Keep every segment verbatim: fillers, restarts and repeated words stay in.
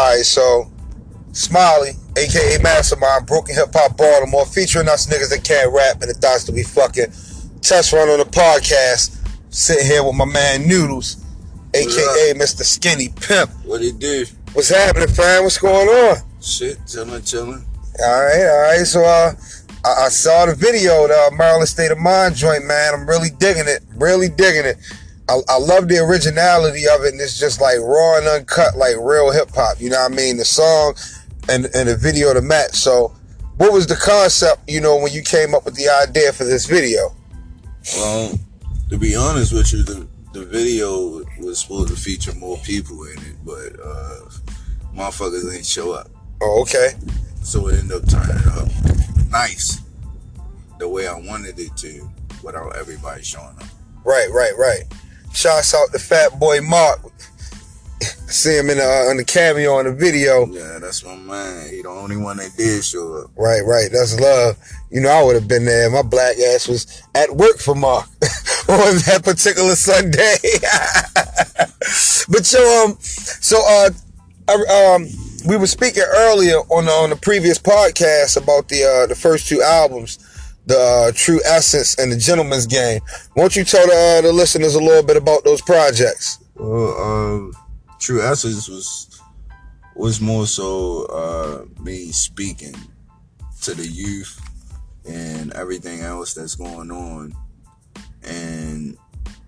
All right, so Smiley, a k a. Mastermind, Broken Hip Hop Baltimore, featuring us niggas that can't rap and the thoughts that we fucking test run on the podcast. Sitting here with my man Noodles, a k a. Mister Skinny Pimp. What he do? What's happening, fam? What's going on? Shit, chillin', chillin'. All right, all right. So uh, I, I saw the video, the Maryland State of Mind joint, man. I'm really digging it, really digging it. I, I love the originality of it, and it's just like raw and uncut, like real hip hop. You know what I mean? The song and and the video to match. So, what was the concept? You know, when you came up with the idea for this video? Well, to be honest with you, the the video was supposed to feature more people in it, but uh, motherfuckers didn't show up. Oh, okay. So it ended up turning up nice the way I wanted it to without everybody showing up. Right, right, right. Shouts out to Fat Boy Mark. See him in the, uh, in the cameo on the video. Yeah, that's my man. He the only one that did show up. Right, right. That's love. You know, I would have been there. My black ass was at work for Mark on that particular Sunday. But yo, um, so uh, I, um. we were speaking earlier on the, on the previous podcast about the uh, the first two albums, the uh, True Essence and the Gentleman's Game. Why don't you tell the, uh, the listeners a little bit about those projects? Well, uh, True Essence was was more so uh, me speaking to the youth and everything else that's going on, and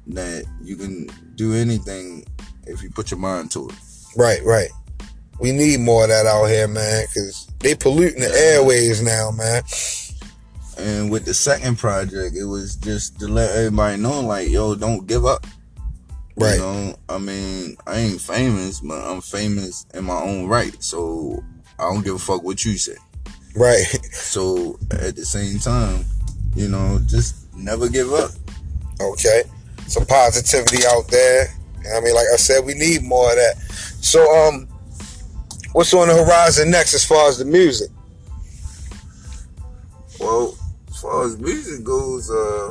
that you can do anything if you put your mind to it. Right, right. We need more of that out here, man, because they polluting the airwaves now, man. And with the second project, it was just to let everybody know, like, yo, don't give up. Right. You know, I mean, I ain't famous, but I'm famous in my own right, so I don't give a fuck what you say. Right. So, at the same time, you know, just never give up. Okay. Some positivity out there. I mean, like I said, we need more of that. So, um... what's on the horizon next as far as the music? Well, as far as music goes, uh,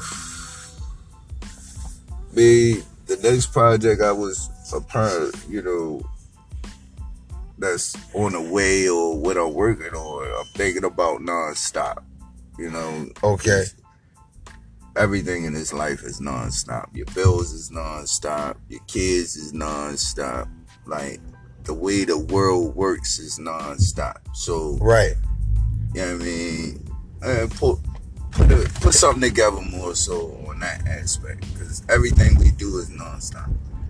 be the next project I was a part, you know, that's on the way or what I'm working on, I'm thinking about nonstop, you know. Okay. Everything in this life is nonstop. Your bills is nonstop. Your kids is nonstop. Like, the way the world works is nonstop. So, right. You know what I mean? Uh, put, put, a, put something together more so on that aspect. Because everything we do is nonstop.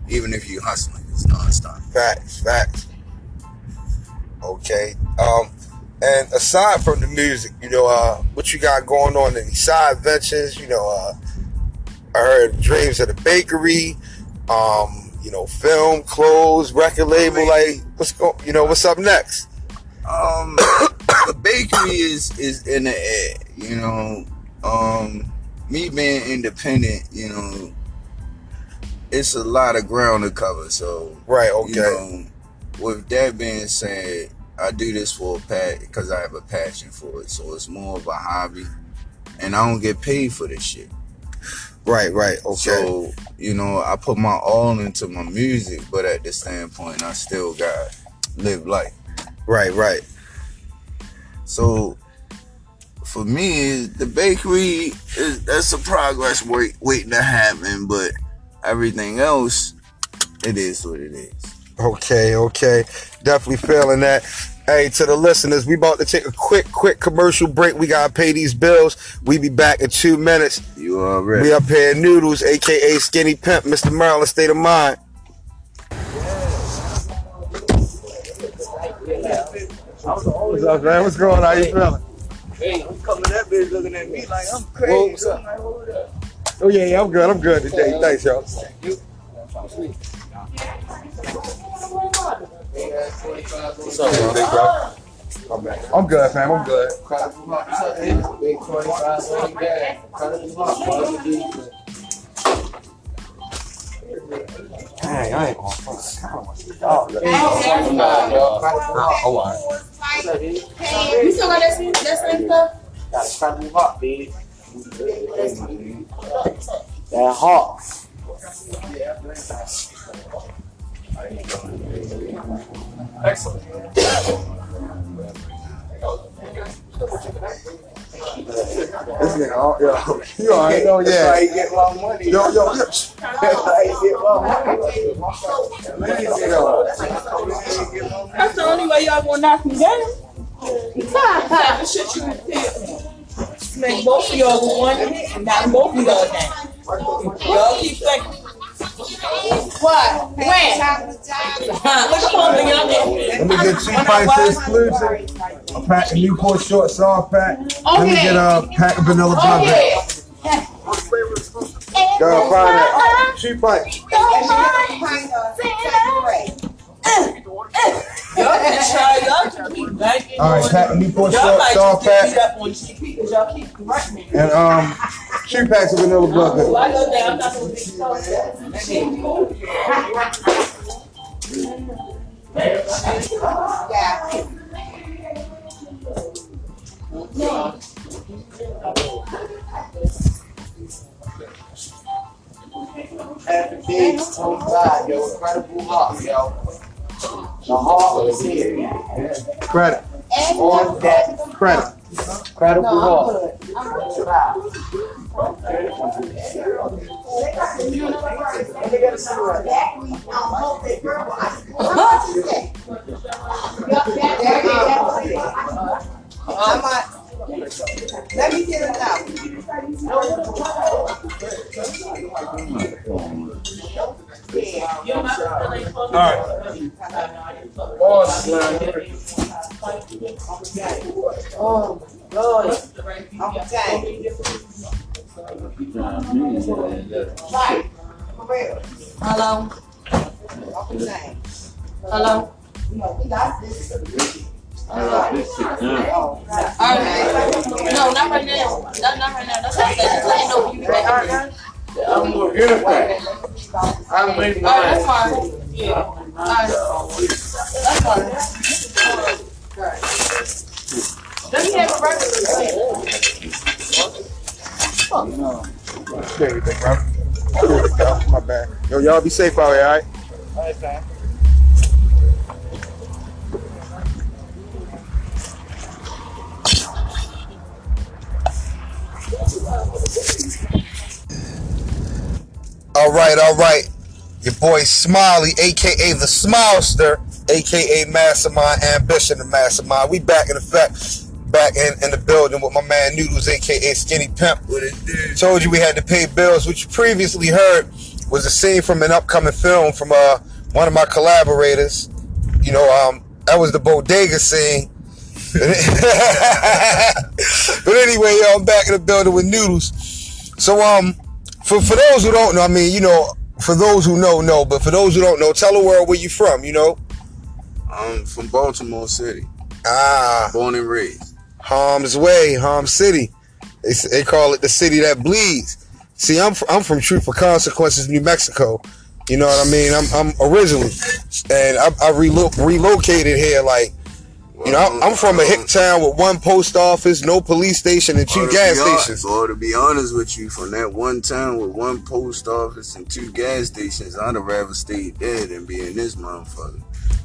Even if you're hustling, it's nonstop. Facts, facts. Okay. Um, and aside from the music, you know, uh, what you got going on in these side ventures? You know, uh, I heard Dreams of the Bakery. Um... You know, film, clothes, record label. I mean, like, what's going? You know, what's up next? Um, the bakery is is in the air. You know, um, me being independent, you know, it's a lot of ground to cover. So, right, okay. You know, with that being said, I do this for a pat because I have a passion for it. So it's more of a hobby, and I don't get paid for this shit. Right, right, okay. So, you know, I put my all into my music, but at this standpoint, I still got live life. Right, right. So, for me, the bakery, is that's a progress wait, waiting to happen, but everything else, it is what it is. Okay, okay. Definitely feeling that. Hey, to the listeners, we about to take a quick, quick commercial break. We got to pay these bills. We be back in two minutes. You already. We up here in Noodles, a k a. Skinny Pimp, Mister Maryland State of Mind. What's up, man? What's going on? How you feeling? Hey, I'm coming that bitch looking at me like I'm crazy. Whoa, what's up? Oh, yeah, yeah, I'm good. I'm good today. Thanks, y'all. Thank you. What's up, bro? Big bro. I'm back. I'm good, fam. I'm good. Dang, I ain't gonna fuck. Oh, alright. Hey, you still got that same stuff? Gotta move up, baby. That hawk. Excellent. This nigga, all, yo, you already know, yeah. That's how you get my money. Yo, yo, that's how you get my money. That's the only way y'all gonna knock me down. The shit you did. Make both of y'all with one and knock both of y'all down. Y'all keep thinking. What? When? Let me get two bites exclusive. A pack of Newport short saw pack. Okay. Let me get a pack of vanilla bun bag. Girl, find that. Two bites. Alright, pack of Newport short saw pack. And um, two packs of vanilla bun bag. After these, oh God, yo, incredible luck, yo. The heart was here. Credit. On that credit. Incredible heart. Let me get it out. All right. Oh, Lord. Okay. Right. Hello. Hello. We got this. Alright. No, not right now. That's not right now. That's not right now. That's not I'm gonna get that. I'm leaving. Alright, that's fine. Yeah. Alright. That's fine. Let me have a breakfast. Okay, bro. My bad. Yo, y'all be safe out here, alright? Alright, man. All right, all right. Your boy Smiley, aka the Smilester, aka Mastermind, Ambition to Mastermind. We back in effect, back in, in the building with my man Noodles, aka Skinny Pimp. What it did. Told you we had to pay bills, which you previously heard was a scene from an upcoming film from uh, one of my collaborators. You know, um, that was the bodega scene. But anyway, yo, I'm back in the building with Noodles. So, um, for, for those who don't know, I mean, you know, for those who know, no, but for those who don't know, tell the world where you from, you know? I'm from Baltimore City. Ah. Born and raised. Harm's Way, Harm City. They, they call it the city that bleeds. See, I'm, I'm from Truth for Consequences, New Mexico. You know what I mean? I'm, I'm originally. And I, I relo relocated here, like, you know, I'm, I'm from a hick town with one post office, no police station, and two gas stations. Or to be honest with you, from that one town with one post office and two gas stations, I'd have rather stayed there than be in this motherfucker.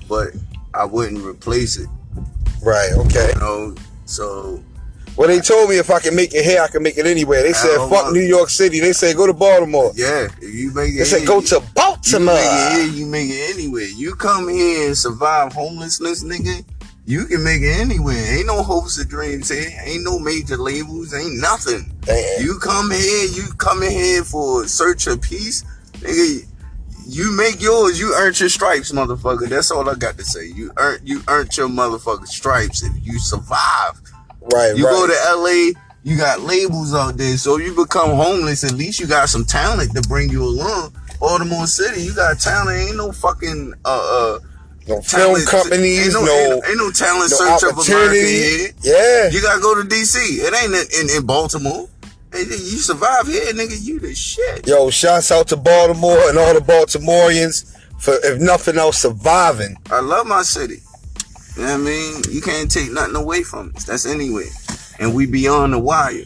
But I wouldn't replace it. Right, okay. You know, so... Well, they told me if I can make it here, I can make it anywhere. They said, fuck New York City. They said, go to Baltimore. Yeah, if you make it They said, go to Baltimore. You make it here, you make it anywhere. You come here and survive homelessness, nigga. You can make it anywhere. Ain't no hopes of dreams here. Ain't no major labels. Ain't nothing. Damn. You come here, you come in here for a search of peace. Nigga, you make yours, you earned your stripes, motherfucker. That's all I got to say. You earned you earned your motherfucking stripes and you survive. Right, you right. Go to L A, you got labels out there. So you become homeless, at least you got some talent to bring you along. Baltimore City, you got talent. Ainent no fucking uh uh No film talent, companies, ain't no, no, ain't, ain't no talent no search of America here. Yeah, you gotta go to D C. It ain't in, in, in Baltimore. And you survive here, nigga. You the shit. Yo, shouts out to Baltimore and all the Baltimoreans for, if nothing else, surviving. I love my city. You know what I mean? You can't take nothing away from us. That's anywhere, and we beyond the wire.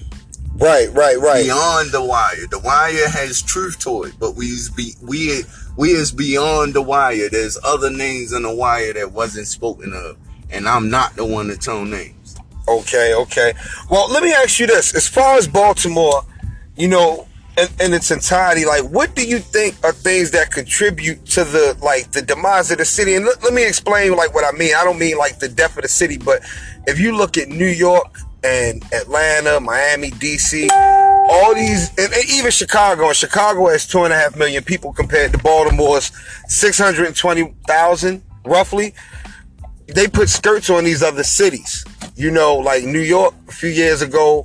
Right, right, right. Beyond the wire. The wire has truth to it, but we we we. We is beyond the wire. There's other names in the wire that wasn't spoken of, and I'm not the one to tell names. Okay, okay. Well, let me ask you this. As far as Baltimore, you know, in, in its entirety, like, what do you think are things that contribute to the, like, the demise of the city? And let, let me explain, like, what I mean. I don't mean, like, the death of the city, but if you look at New York and Atlanta, Miami, D C, all these, and even Chicago, and Chicago has two and a half million people compared to Baltimore's six hundred twenty thousand, roughly. They put skirts on these other cities. You know, like New York a few years ago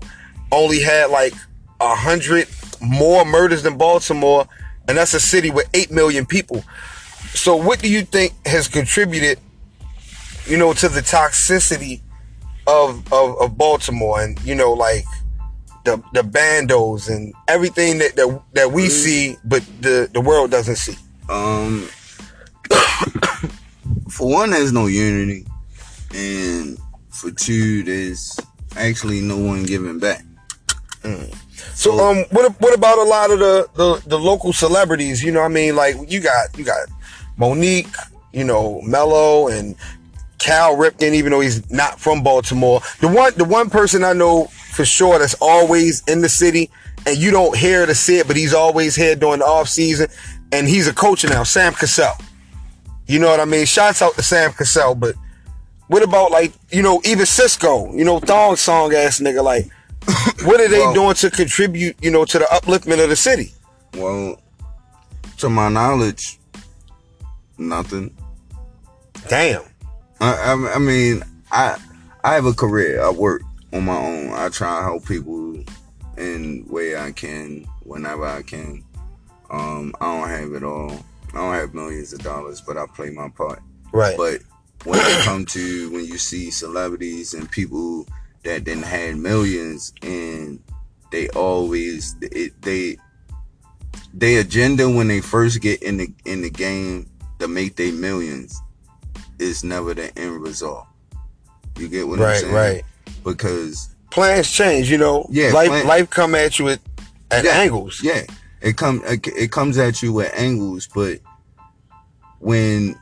only had like a hundred more murders than Baltimore, and that's a city with eight million people. So what do you think has contributed, you know, to the toxicity of, of, of Baltimore and, you know, like, The, the bandos and everything that, that, that we see, but the, the world doesn't see? Um, for one, there's no unity. And for two, there's actually no one giving back. Mm. So, so um, what what about a lot of the, the, the local celebrities? You know what I mean? Like, you got, you got Monique, you know, Mello, and Cal Ripken, even though he's not from Baltimore. The one, the one person I know for sure that's always in the city, and you don't hear it or see it, but he's always here during the off season, and he's a coach now, Sam Cassell. You know what I mean? Shouts out to Sam Cassell. But what about, like, you know, even Cisco, you know, thong song ass nigga, like, what are they well, doing to contribute, you know, to the upliftment of the city? Well, to my knowledge, nothing. Damn. I, I, I mean, I I have a career. I work on my own. I try to help people in way I can, whenever I can. Um, I don't have it all. I don't have millions of dollars, but I play my part. Right. But when it comes to when you see celebrities and people that then had millions, and they always it, they they agenda when they first get in the in the game to make their millions is never the end result. You get what right, I'm saying? Right. Right. Because plans change, you know. Yeah, life plan- life come at you at, at yeah, angles. Yeah, it come it, it comes at you at angles. But when,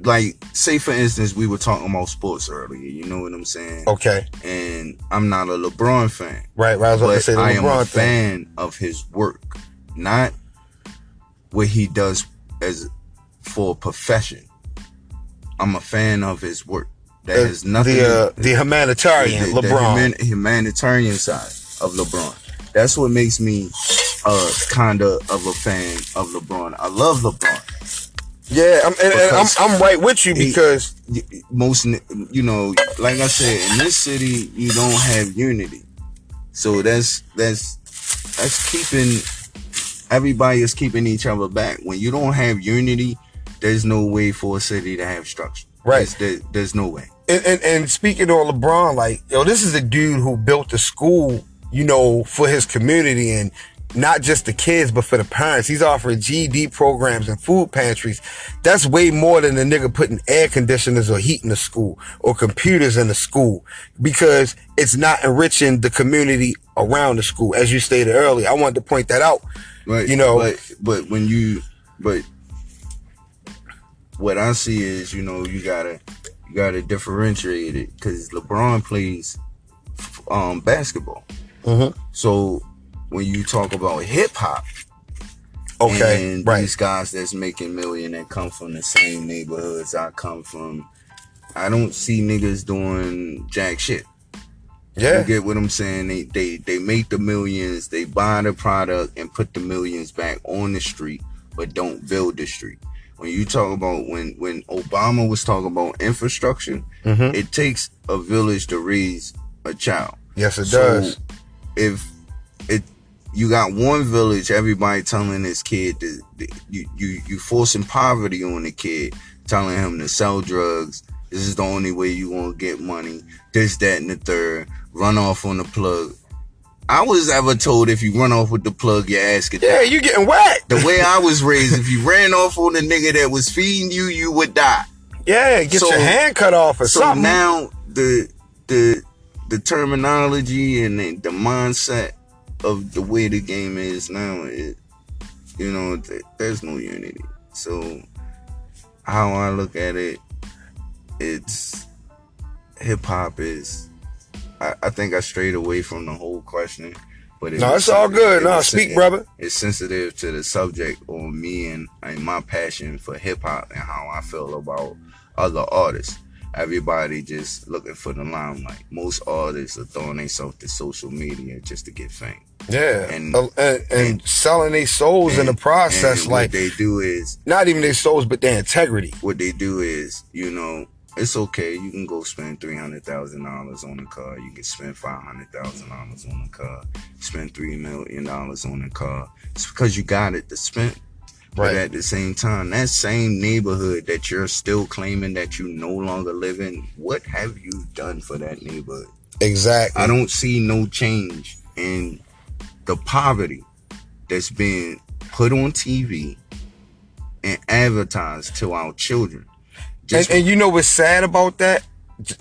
like, say for instance, we were talking about sports earlier. You know what I'm saying? Okay. And I'm not a LeBron fan. Right. Right. I was about to say the LeBron thing. I am a fan of his work, not what he does as for a profession. I'm a fan of his work. That is nothing. The, uh, the humanitarian the, the, LeBron. The human, humanitarian side of LeBron. That's what makes me uh, kind of of a fan of LeBron. I love LeBron. Yeah, I'm, and, and I'm, I'm right with you because... It, most, you know, like I said, in this city, you don't have unity. So that's, that's, that's keeping... Everybody is keeping each other back. When you don't have unity, there's no way for a city to have structure. Right. There's, there, there's no way. And, and and speaking on LeBron, like, yo, this is a dude who built a school, you know, for his community, and not just the kids, but for the parents. He's offering G E D programs and food pantries. That's way more than a nigga putting air conditioners or heat in the school or computers in the school, because it's not enriching the community around the school, as you stated earlier. I wanted to point that out. Right. You know, but, but when you, but what I see is, you know, you gotta. You gotta differentiate it, because LeBron plays um, basketball. Mm-hmm. So when you talk about hip hop, okay, and right. these guys that's making million that come from the same neighborhoods I come from, I don't see niggas doing jack shit. Yeah, you get what I'm saying? They they they make the millions, they buy the product and put the millions back on the street, but don't build the street. When you talk about when, when Obama was talking about infrastructure, mm-hmm. it takes a village to raise a child. Yes, it so does. If it you got one village, everybody telling this kid to, you you you forcing poverty on the kid, telling him to sell drugs. This is the only way you gonna get money. This, that, and the third. Run off on the plug. I was ever told if you run off with the plug, your ass get yeah, down. You getting whacked. The way I was raised, if you ran off on the nigga that was feeding you, you would die. Yeah, get so, your hand cut off or so something. So now the the the terminology and the, the mindset of the way the game is now, it, you know, th- there's no unity. So how I look at it, it's hip-hop is, I, I think I strayed away from the whole question. But it no, it's all good. It no, speak, sen- brother. It's sensitive to the subject or me and, and my passion for hip-hop and how I feel about other artists. Everybody just looking for the limelight. Most artists are throwing themselves to social media just to get fame. Yeah, and uh, and, and, and selling their souls and, in the process. And like what they do is not even their souls, but their integrity. What they do is, you know, it's okay. You can go spend three hundred thousand dollars on a car. You can spend five hundred thousand dollars on a car. Spend three million dollars on a car. It's because you got it to spend. Right. But at the same time, that same neighborhood that you're still claiming that you no longer live in, what have you done for that neighborhood? Exactly. I don't see no change in the poverty that's being put on T V and advertised to our children. Just and, and you know what's sad about that?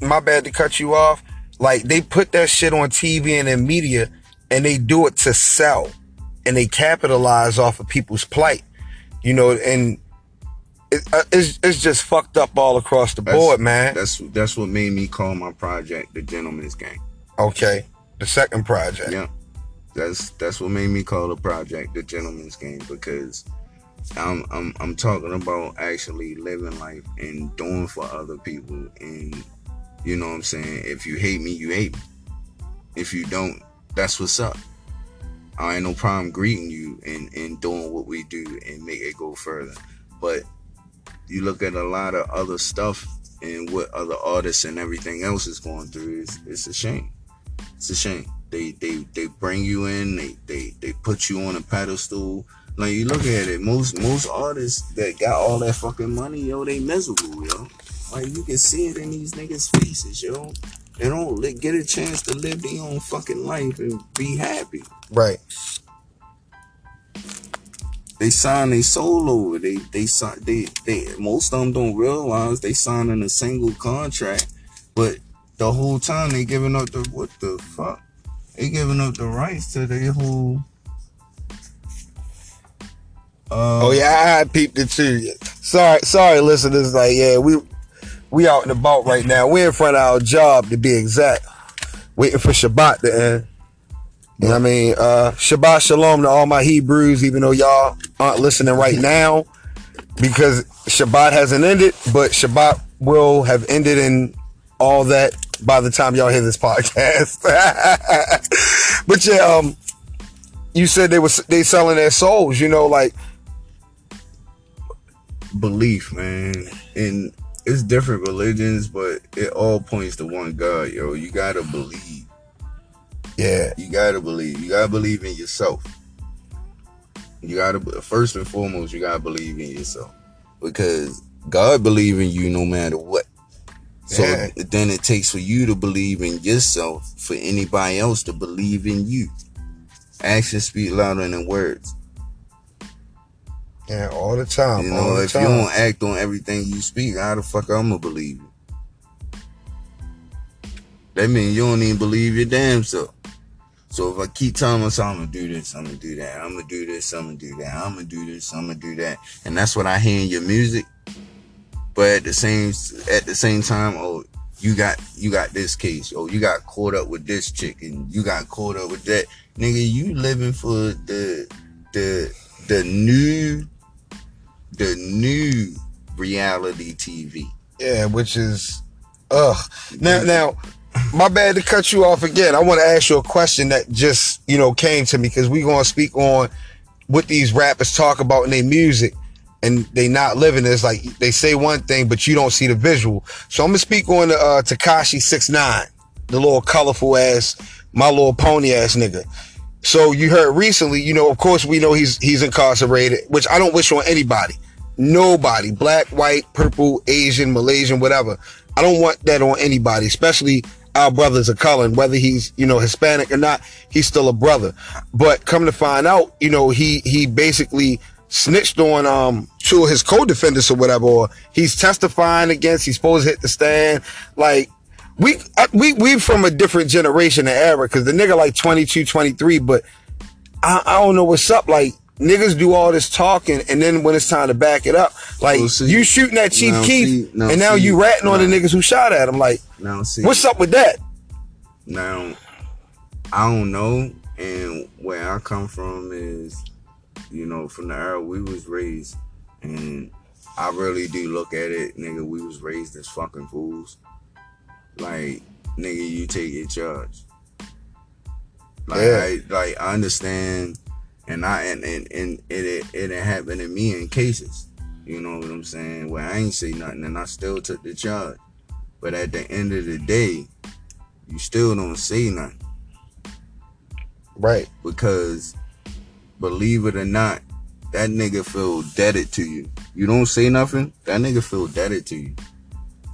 My bad to cut you off. Like, they put that shit on T V and in media, and they do it to sell, and they capitalize off of people's plight. You know, and it, it's it's just fucked up all across the board, that's, man. That's that's what made me call my project the Gentleman's Game. Okay, the second project. Yeah, that's that's what made me call the project the Gentleman's Game, because I'm I'm I'm talking about actually living life and doing for other people, and you know what I'm saying. If you hate me, you hate me. If you don't, that's what's up. I ain't no problem greeting you and, and doing what we do and make it go further. But you look at a lot of other stuff and what other artists and everything else is going through, it's, it's a shame. It's a shame. They they, they bring you in, they, they, they put you on a pedestal. Like, you look at it, most most artists that got all that fucking money, yo, they miserable, yo. Like, you can see it in these niggas' faces, yo. They don't get a chance to live their own fucking life and be happy. Right. They sign their soul over. They they sign they they most of them don't realize they signing a single contract, but the whole time they giving up the what the fuck? They giving up the rights to their whole. Uh, oh yeah, I peeped it too. Sorry, sorry, listeners. Like yeah, we. We out and about right now. We're in front of our job, to be exact. Waiting for Shabbat to end. You know what I mean? Uh, Shabbat Shalom to all my Hebrews, even though y'all aren't listening right now. Because Shabbat hasn't ended, but Shabbat will have ended in all that by the time y'all hear this podcast. But yeah, um, you said they were they selling their souls, you know, like... Belief, man. In... It's different religions, but it all points to one God, yo. You gotta believe. Yeah. You gotta believe. You gotta believe in yourself. You gotta, first and foremost, you gotta believe in yourself. Because God believes in you no matter what. So yeah. Then it takes for you to believe in yourself for anybody else to believe in you. Actions speak louder than words. Yeah, all the time. You know, all the if time. You don't act on everything you speak, how the fuck I'm gonna believe you? That means you don't even believe your damn self. So if I keep telling myself, I'm gonna do this, I'm gonna do that, I'm gonna do this, I'm gonna do that, I'm gonna do this, I'm gonna do that, and that's what I hear in your music. But at the same at the same time, oh, you got you got this case, oh, you got caught up with this chick, and you got caught up with that nigga. You living for the the the new. The new reality T V. Yeah, which is, ugh. Now, now, my bad to cut you off again. I want to ask you a question that just, you know, came to me because we're going to speak on what these rappers talk about in their music and they not living. It's like they say one thing, but you don't see the visual. So I'm going to speak on the, uh, Tekashi six nine, the little colorful ass, my little pony ass nigga. So you heard recently, you know, of course we know he's he's incarcerated, which I don't wish on anybody. Nobody. Black, white, purple, Asian, Malaysian, whatever. I don't want that on anybody, especially our brothers of color. And whether he's, you know, Hispanic or not, he's still a brother. But come to find out, you know, he he basically snitched on um two of his co-defendants or whatever, or he's testifying against, he's supposed to hit the stand. Like, We we we from a different generation and era, because the nigga like twenty-two, twenty-three, but I, I don't know what's up. Like, niggas do all this talking, and then when it's time to back it up, like, well, see, you shooting at Chief Keith, see, now and now see, you ratting now, on the niggas who shot at him. Like, now see, what's up with that? Now, I don't know. And where I come from is, you know, from the era we was raised, and I really do look at it, nigga, we was raised as fucking fools. Like, nigga, you take your charge. Like, yeah. I, like, I understand, and I and and, and it, it it happened to me in cases, you know what I'm saying, where I ain't say nothing and I still took the charge. But at the end of the day, you still don't say nothing. Right. Because, believe it or not, that nigga feel debted to you. You don't say nothing, that nigga feel debted to you.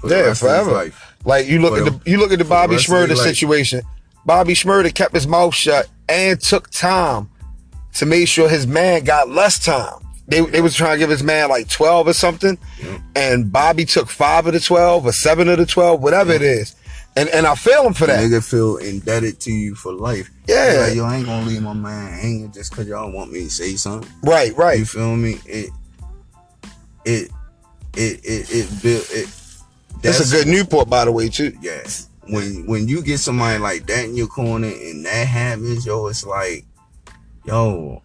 For yeah, forever. Life. Like, you look for at the you look at the Bobby Shmurda situation. Bobby Shmurda kept his mouth shut and took time to make sure his man got less time. They they was trying to give his man like twelve or something, yeah. and Bobby took five of the twelve or seven of the twelve, whatever yeah. it is. And and I feel him for that. Nigga feel indebted to you for life. Yeah. Like, yo, I ain't gonna leave my man hanging just cause y'all want me to say something. Right, right. You feel me? It it it it it built it. That's, that's a good Newport, by the way, too. Yeah. When when you get somebody like that in your corner and that happens, yo, it's like, yo,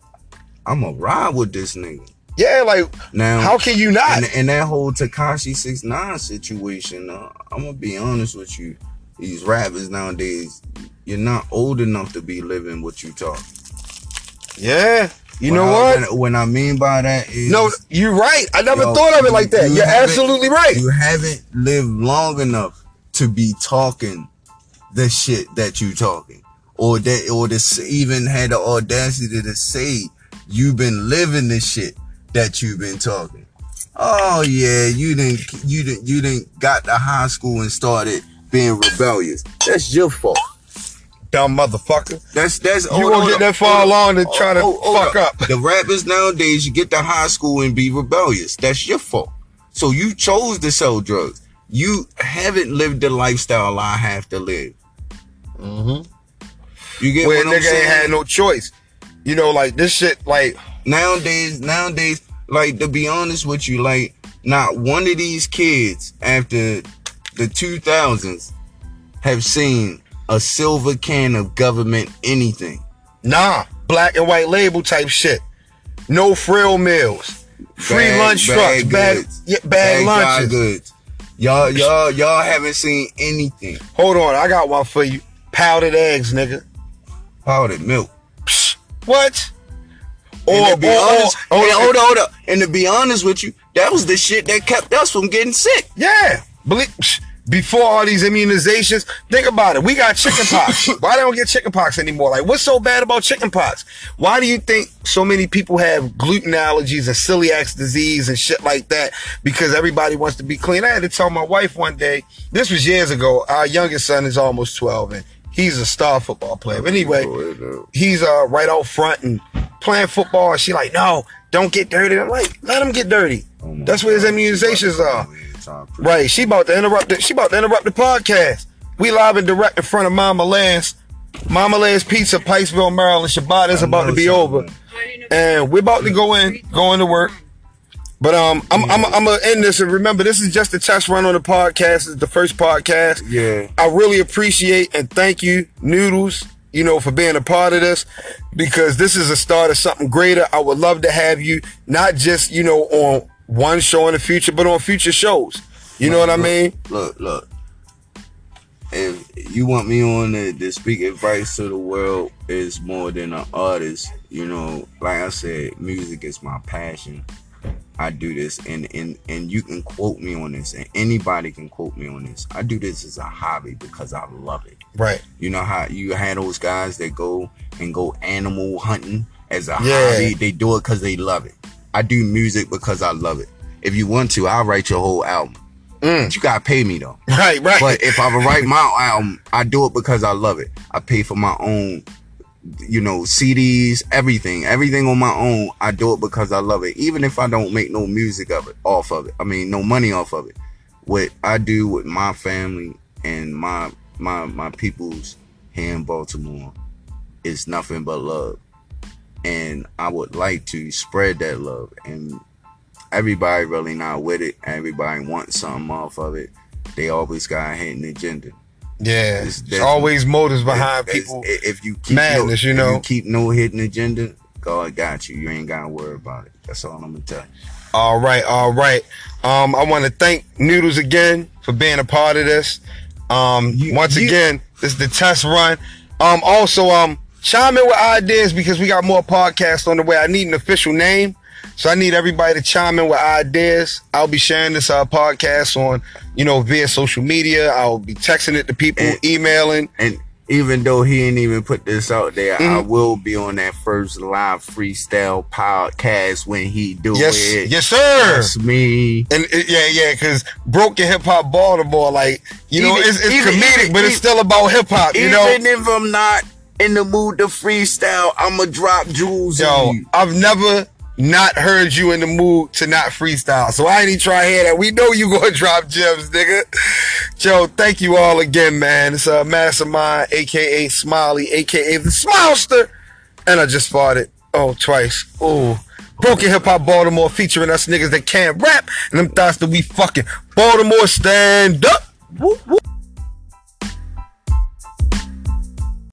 I'ma ride with this nigga. Yeah, like, now, how can you not? And, and that whole Tekashi six nine situation, uh, I'm going to be honest with you. These rappers nowadays, you're not old enough to be living what you talk. Yeah. You when know I, what? What I mean by that is... No, you're right. I never yo, thought of it like that. You you're absolutely right. You haven't lived long enough to be talking the shit that you talking. Or that, or this even had the audacity to say you've been living this shit that you've been talking. Oh yeah, you didn't, you didn't, you didn't got to high school and started being rebellious. That's your fault, dumb motherfucker. That's that's you oh, gonna get that far oh, along and oh, try to oh, oh, fuck up. up. The rappers nowadays, you get to high school and be rebellious. That's your fault. So you chose to sell drugs. You haven't lived the lifestyle I have to live. Mm-hmm. You get Where what I'm nigga saying? Ain't had no choice. You know, like this shit, like nowadays, nowadays. Like, to be honest with you, like, not one of these kids after the two thousands have seen a silver can of government anything. Nah, black and white label type shit. No frill meals. Free bag, lunch bag trucks. Bag, goods, yeah, bag, bag lunches. Goods. Y'all, y'all, y'all haven't seen anything. Hold on, I got one for you. Powdered eggs, nigga. Powdered milk. Psh, what? And to be honest, hold on, hold on. And to be honest with you, that was the shit that kept us from getting sick. Yeah. Before all these immunizations, think about it. We got chicken pox. Why don't we get chicken pox anymore? Like, what's so bad about chicken pox? Why do you think so many people have gluten allergies and celiac disease and shit like that? Because everybody wants to be clean. I had to tell my wife one day, this was years ago, our youngest son is almost twelve and he's a star football player. But anyway, he's uh, right out front and playing football. And she like, no, don't get dirty. I'm like, let him get dirty. Oh That's where God. His immunizations are. Oh, right. She about to interrupt the, she about to interrupt the podcast. We live and direct in front of Mama Lance. Mama Lance Pizza, Piceville, Maryland. Shabbat is about to be over. And we're about to go in, go into work. But um, I'm, yeah. I'm, I'm, I'm going to end this. And remember, this is just a test run on the podcast. It's the first podcast. Yeah. I really appreciate and thank you, Noodles, you know, for being a part of this, because this is a start of something greater. I would love to have you, not just, you know, on one show in the future, but on future shows. You know look, what I mean? Look, look. If you want me on to, to speak advice to the world, is more than an artist. You know, like I said, music is my passion. I do this, and, and, and you can quote me on this, and anybody can quote me on this. I do this as a hobby because I love it. Right. You know how you had those guys that go and go animal hunting as a yeah. hobby? They do it because they love it. I do music because I love it. If you want to, I'll write your whole album. Mm. But you got to pay me, though. Right, right. But if I write my album, I do it because I love it. I pay for my own, you know, C Ds, everything, everything on my own. I do it because I love it. Even if I don't make no music of it, off of it. I mean, no money off of it. What I do with my family and my my my peoples here in Baltimore is nothing but love. And I would like to spread that love. And everybody really not with it. Everybody wants something off of it. They always got a hidden agenda. Yeah, it's, there's always motives behind people. If you keep madness, no, you know, if you keep no hidden agenda, God got you. You ain't gotta worry about it. That's all I'm gonna tell you. All right, all right. Um, I want to thank Noodles again for being a part of this. Um, you, once you, again, this is the test run. Um, also, um, chime in with ideas because we got more podcasts on the way. I need an official name. So I need everybody to chime in with ideas. I'll be sharing this uh, podcast on, you know, via social media. I'll be texting it to people, and, emailing. And even though he ain't even put this out there, mm-hmm. I will be on that first live freestyle podcast when he do yes, it. Yes, sir. That's me. And it, yeah, yeah, because Broken Hip Hop Baltimore, like, you even, know, it's, it's even, comedic, even, but it's still about hip hop, you know? Even if I'm not in the mood to freestyle, I'm going to drop jewels Yo, on you. I've never... not heard you in the mood to not freestyle. So I ain't even try to hear that. We know you gonna drop gems, nigga. Joe, thank you all again, man. It's uh, Mastermind, a k a. Smiley, a k a. The Smilester. And I just farted. Oh, twice. Ooh. Broken Hip Hop Baltimore featuring us niggas that can't rap. And them thoughts that we fucking. Baltimore, stand up. Whoop, whoop.